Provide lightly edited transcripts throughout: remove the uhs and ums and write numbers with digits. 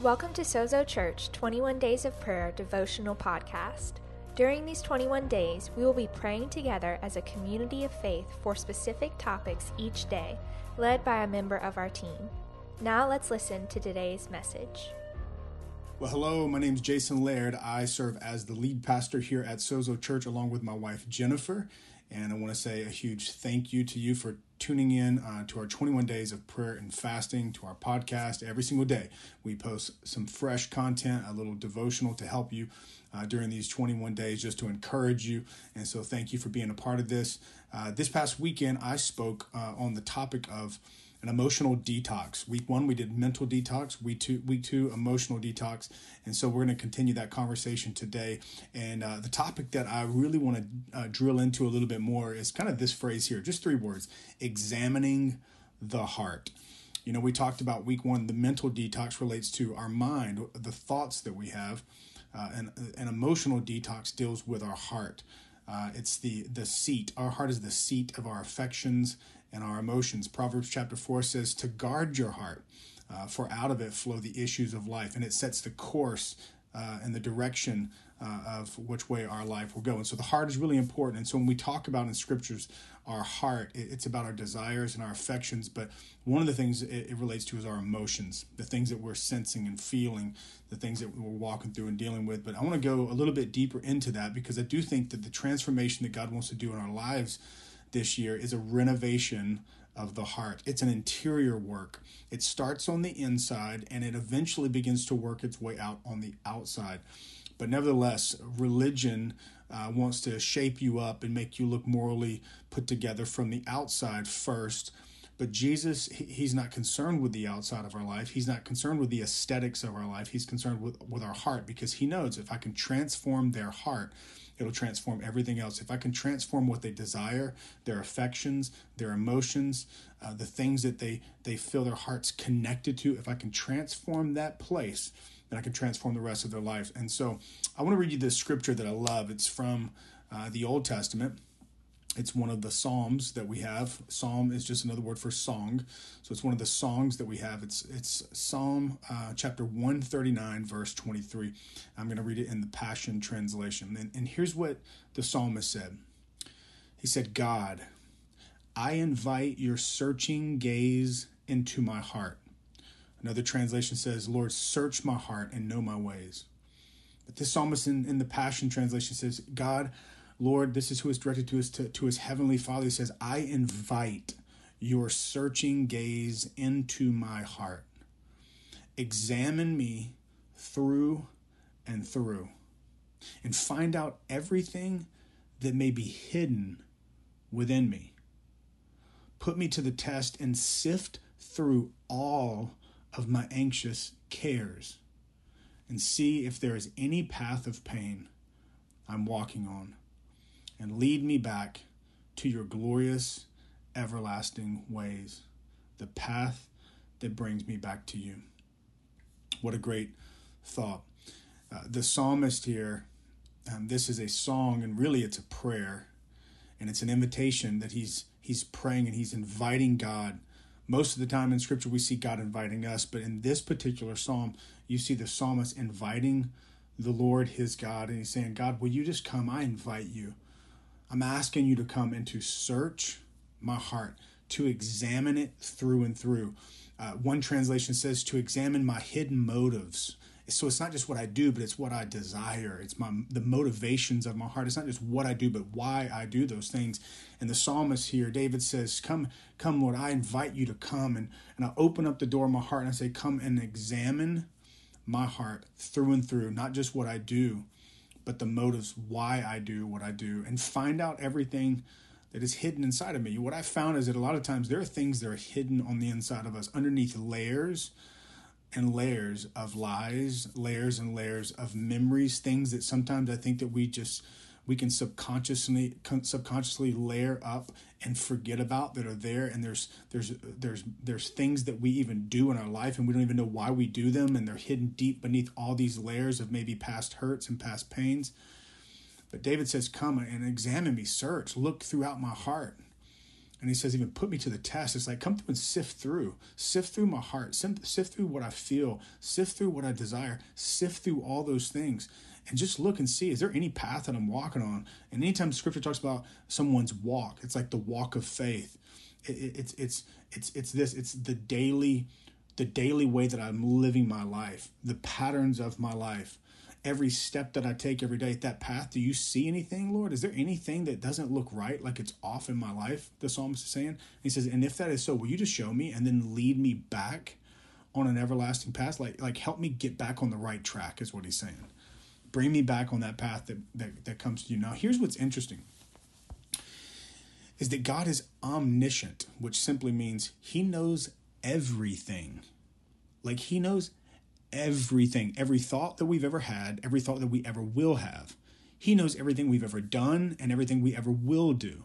Welcome to Sozo Church 21 Days of Prayer Devotional Podcast. During these 21 days, we will be praying together as a community of faith for specific topics each day, led by a member of our team. Now let's listen to today's message. Well, hello, my name is Jason Laird. I serve as the lead pastor here at Sozo Church along with my wife, Jennifer. And I want to say a huge thank you to you for tuning in to our 21 days of prayer and fasting, to our podcast. Every single day, we post some fresh content, a little devotional to help you during these 21 days, just to encourage you. And so thank you for being a part of this. This past weekend, I spoke on the topic of an emotional detox. Week one, we did mental detox. Week two, emotional detox. And so we're going to continue that conversation today. And the topic that I really want to drill into a little bit more is kind of this phrase here, just three words: examining the heart. You know, we talked about week one, the mental detox relates to our mind, the thoughts that we have, and an emotional detox deals with our heart. It's the seat. Our heart is the seat of our affections and our emotions. Proverbs chapter 4 says to guard your heart, for out of it flow the issues of life. And it sets the course and the direction of which way our life will go. And so the heart is really important. And so when we talk about in scriptures, our heart, it's about our desires and our affections. But one of the things it relates to is our emotions, the things that we're sensing and feeling, the things that we're walking through and dealing with. But I want to go a little bit deeper into that, because I do think that the transformation that God wants to do in our lives this year is a renovation of the heart. It's an interior work. It starts on the inside and it eventually begins to work its way out on the outside. But nevertheless, religion wants to shape you up and make you look morally put together from the outside first. But Jesus, he's not concerned with the outside of our life. He's not concerned with the aesthetics of our life. He's concerned with our heart, because he knows if I can transform their heart, it'll transform everything else. If I can transform what they desire, their affections, their emotions, the things that they feel their hearts connected to, if I can transform that place, then I can transform the rest of their life. And so I want to read you this scripture that I love. It's from the Old Testament. It's one of the Psalms that we have. Psalm is just another word for song. So it's one of the songs that we have. It's Psalm chapter 139, verse 23. I'm going to read it in the Passion translation. And here's what the psalmist said. He said, God, I invite your searching gaze into my heart. Another translation says, Lord, search my heart and know my ways. But this psalmist in the Passion translation says, God, Lord, this is who is directed to us, to his heavenly Father. He says, I invite your searching gaze into my heart. Examine me through and through and find out everything that may be hidden within me. Put me to the test and sift through all of my anxious cares and see if there is any path of pain I'm walking on, and lead me back to your glorious, everlasting ways, the path that brings me back to you. What a great thought. The psalmist here, this is a song, and really it's a prayer, and it's an invitation that he's praying, and he's inviting God. Most of the time in Scripture, we see God inviting us, but in this particular psalm, you see the psalmist inviting the Lord, his God, and he's saying, God, will you just come? I invite you. I'm asking you to come and to search my heart, to examine it through and through. One translation says to examine my hidden motives. So it's not just what I do, but it's what I desire. It's the motivations of my heart. It's not just what I do, but why I do those things. And the psalmist here, David says, come, Lord, I invite you to come. And I open up the door of my heart and I say, come and examine my heart through and through, not just what I do, but the motives why I do what I do, and find out everything that is hidden inside of me. What I found is that a lot of times there are things that are hidden on the inside of us, underneath layers and layers of lies, layers and layers of memories, things that sometimes I think that we can subconsciously layer up and forget about, that are there. And there's things that we even do in our life and we don't even know why we do them. And they're hidden deep beneath all these layers of maybe past hurts and past pains. But David says, come and examine me, search, look throughout my heart. And he says, even put me to the test. It's like, come through and sift through my heart, sift through what I feel, sift through what I desire, sift through all those things. And just look and see, is there any path that I'm walking on? And anytime scripture talks about someone's walk, it's like the walk of faith. It's the daily way that I'm living my life, the patterns of my life. Every step that I take every day, that path, do you see anything, Lord? Is there anything that doesn't look right, like it's off in my life, the psalmist is saying? And he says, and if that is so, will you just show me and then lead me back on an everlasting path? Like help me get back on the right track is what he's saying. Bring me back on that path that comes to you. Now, here's what's interesting, is that God is omniscient, which simply means he knows everything. Like he knows everything, every thought that we've ever had, every thought that we ever will have. He knows everything we've ever done and everything we ever will do.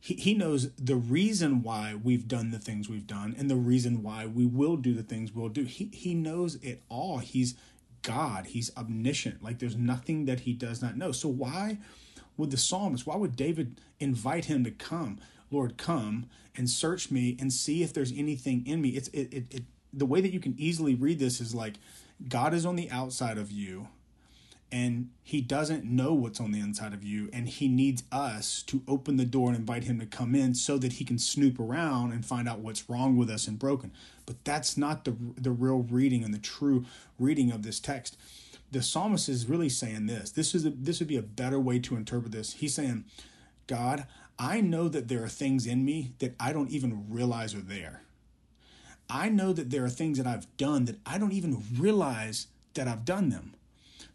He knows the reason why we've done the things we've done and the reason why we will do the things we'll do. He knows it all. He's God. He's omniscient. Like there's nothing that he does not know. So why would the psalmist, why would David invite him to come? Lord, come and search me and see if there's anything in me. The way that you can easily read this is like God is on the outside of you and he doesn't know what's on the inside of you. And he needs us to open the door and invite him to come in so that he can snoop around and find out what's wrong with us and broken. But that's not the real reading and the true reading of this text. The psalmist is really saying this. This would be a better way to interpret this. He's saying, God, I know that there are things in me that I don't even realize are there. I know that there are things that I've done that I don't even realize that I've done them.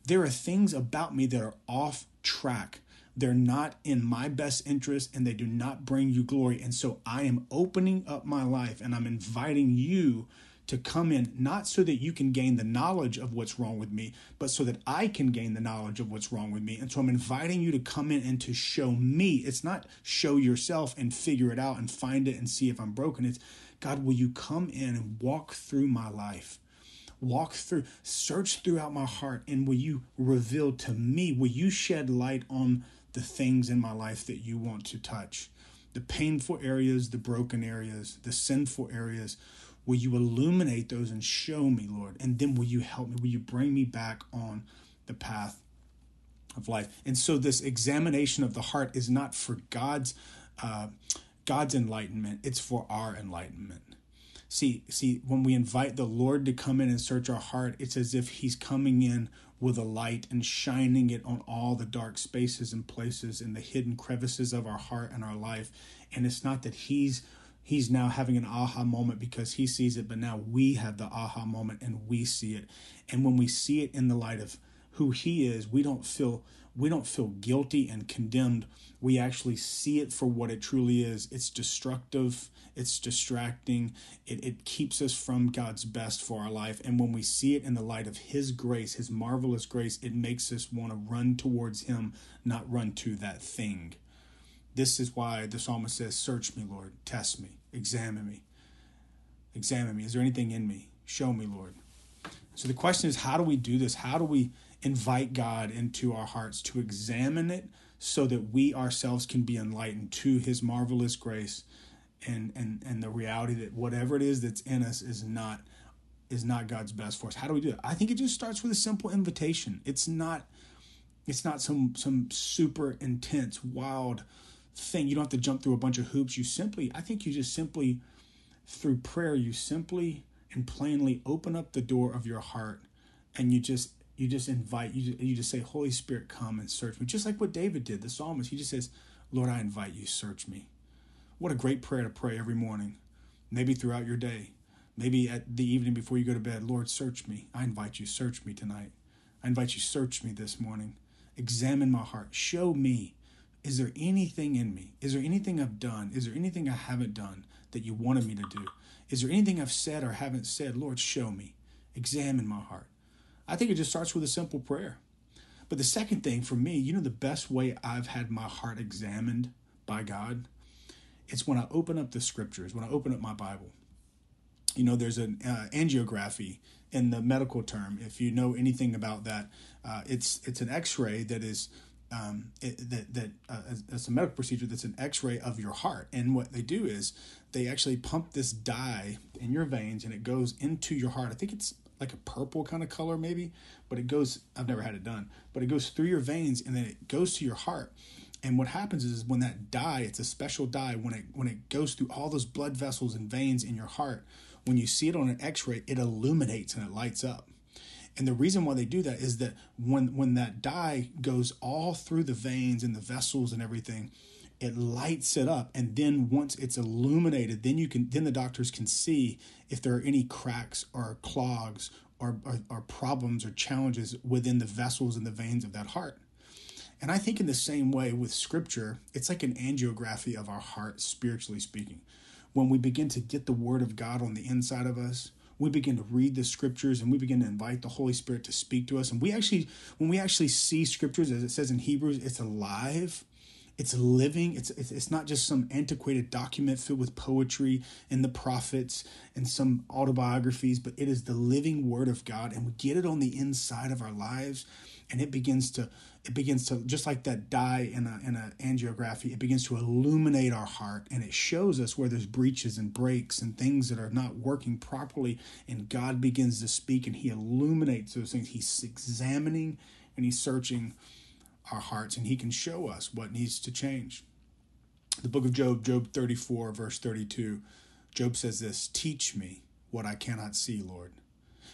There are things about me that are off track. They're not in my best interest and they do not bring you glory. And so I am opening up my life and I'm inviting you to come in, not so that you can gain the knowledge of what's wrong with me, but so that I can gain the knowledge of what's wrong with me. And so I'm inviting you to come in and to show me. It's not show yourself and figure it out and find it and see if I'm broken. It's, God, will you come in and walk through my life? Search throughout my heart, and will you reveal to me? Will you shed light on the things in my life that you want to touch? The painful areas, the broken areas, the sinful areas. Will you illuminate those and show me, Lord? And then will you help me? Will you bring me back on the path of life? And so this examination of the heart is not for God's enlightenment. It's for our enlightenment. See, when we invite the Lord to come in and search our heart, it's as if he's coming in with a light and shining it on all the dark spaces and places and the hidden crevices of our heart and our life. And it's not that he's now having an aha moment because he sees it, but now we have the aha moment and we see it. And when we see it in the light of who he is, we don't feel guilty and condemned. We actually see it for what it truly is. It's destructive. It's distracting. It keeps us from God's best for our life. And when we see it in the light of his grace, his marvelous grace, it makes us want to run towards him, not run to that thing. This is why the psalmist says, search me, Lord, test me, examine me. Is there anything in me? Show me, Lord. So the question is, how do we do this? How do we invite God into our hearts to examine it so that we ourselves can be enlightened to his marvelous grace and the reality that whatever it is that's in us is not God's best for us? How do we do it? I think it just starts with a simple invitation. It's not some super intense, wild thing. You don't have to jump through a bunch of hoops. Through prayer, you simply and plainly open up the door of your heart and you just say, Holy Spirit, come and search me. Just like what David did, the psalmist, he just says, Lord, I invite you, search me. What a great prayer to pray every morning, maybe throughout your day, maybe at the evening before you go to bed. Lord, search me. I invite you, search me tonight. I invite you, search me this morning. Examine my heart. Show me. Is there anything in me? Is there anything I've done? Is there anything I haven't done that you wanted me to do? Is there anything I've said or haven't said? Lord, show me. Examine my heart. I think it just starts with a simple prayer. But the second thing for me, the best way I've had my heart examined by God, it's when I open up the scriptures, when I open up my Bible. There's an angiography in the medical term. If you know anything about that, it's an X-ray that is it's a medical procedure that's an X-ray of your heart. And what they do is they actually pump this dye in your veins, and it goes into your heart. I think it's like a purple kind of color maybe, but it goes, I've never had it done, but it goes through your veins and then it goes to your heart. And what happens is when that dye, it's a special dye, when it goes through all those blood vessels and veins in your heart, when you see it on an X-ray, it illuminates and it lights up. And the reason why they do that is that when that dye goes all through the veins and the vessels and everything, it lights it up. And then once it's illuminated, then the doctors can see if there are any cracks or clogs or problems or challenges within the vessels and the veins of that heart. And I think in the same way with Scripture, it's like an angiography of our heart, spiritually speaking. When we begin to get the Word of God on the inside of us, we begin to read the Scriptures and we begin to invite the Holy Spirit to speak to us. And when we actually see Scriptures, as it says in Hebrews, it's alive, it's living, it's not just some antiquated document filled with poetry and the prophets and some autobiographies, but it is the living Word of God. And we get it on the inside of our lives, and it begins to just like that dye in a angiography, it begins to illuminate our heart, and it shows us where there's breaches and breaks and things that are not working properly. And God begins to speak, and He illuminates those things. He's examining and He's searching our hearts, and He can show us what needs to change. The book of Job, Job 34, verse 32, Job says this: "Teach me what I cannot see, Lord,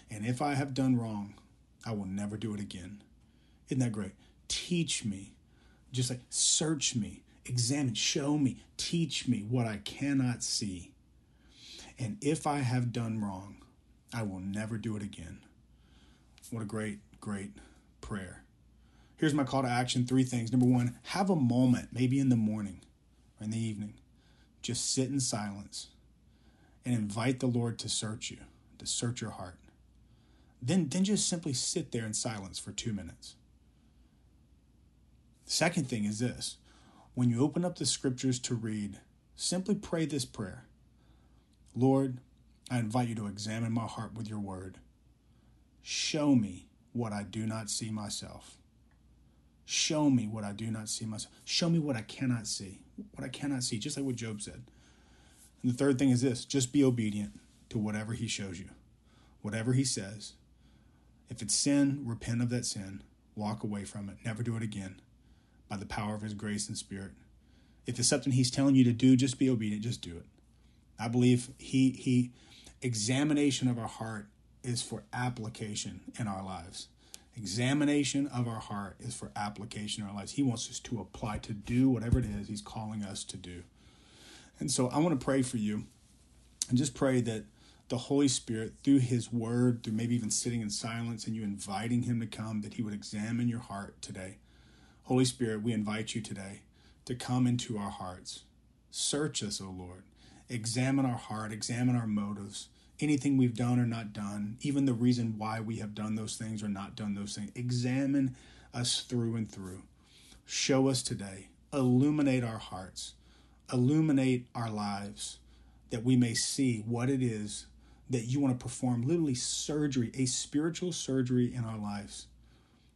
and if I have done wrong, I will never do it again." Isn't that great? Teach me, just like search me, examine, show me, teach me what I cannot see. And if I have done wrong, I will never do it again. What a great, great prayer. Here's my call to action, 3 things. Number 1, have a moment, maybe in the morning or in the evening. Just sit in silence and invite the Lord to search you, to search your heart. Then just simply sit there in silence for 2 minutes. The second thing is this: when you open up the Scriptures to read, simply pray this prayer. Lord, I invite you to examine my heart with your word. Show me what I do not see myself. Show me what I do not see myself. Show me what I cannot see. What I cannot see, just like what Job said. And the third thing is this: just be obedient to whatever he shows you, whatever he says. If it's sin, repent of that sin. Walk away from it. Never do it again. By the power of His grace and Spirit. If it's something He's telling you to do, just be obedient, just do it. I believe He examination of our heart is for application in our lives. Examination of our heart is for application in our lives. He wants us to apply, to do whatever it is He's calling us to do. And so I want to pray for you, and just pray that the Holy Spirit, through His word, through maybe even sitting in silence and you inviting Him to come, that He would examine your heart today. Holy Spirit, we invite you today to come into our hearts. Search us, O Lord. Examine our heart. Examine our motives. Anything we've done or not done, even the reason why we have done those things or not done those things. Examine us through and through. Show us today. Illuminate our hearts. Illuminate our lives, that we may see what it is that you want to perform, literally surgery, a spiritual surgery in our lives.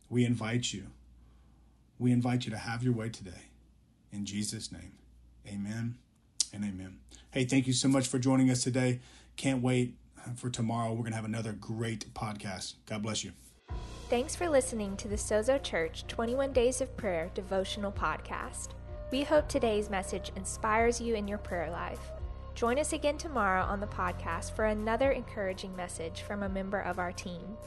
We invite you. We invite you to have your way today. In Jesus' name, amen and amen. Hey, thank you so much for joining us today. Can't wait for tomorrow. We're going to have another great podcast. God bless you. Thanks for listening to the Sozo Church 21 Days of Prayer devotional podcast. We hope today's message inspires you in your prayer life. Join us again tomorrow on the podcast for another encouraging message from a member of our team.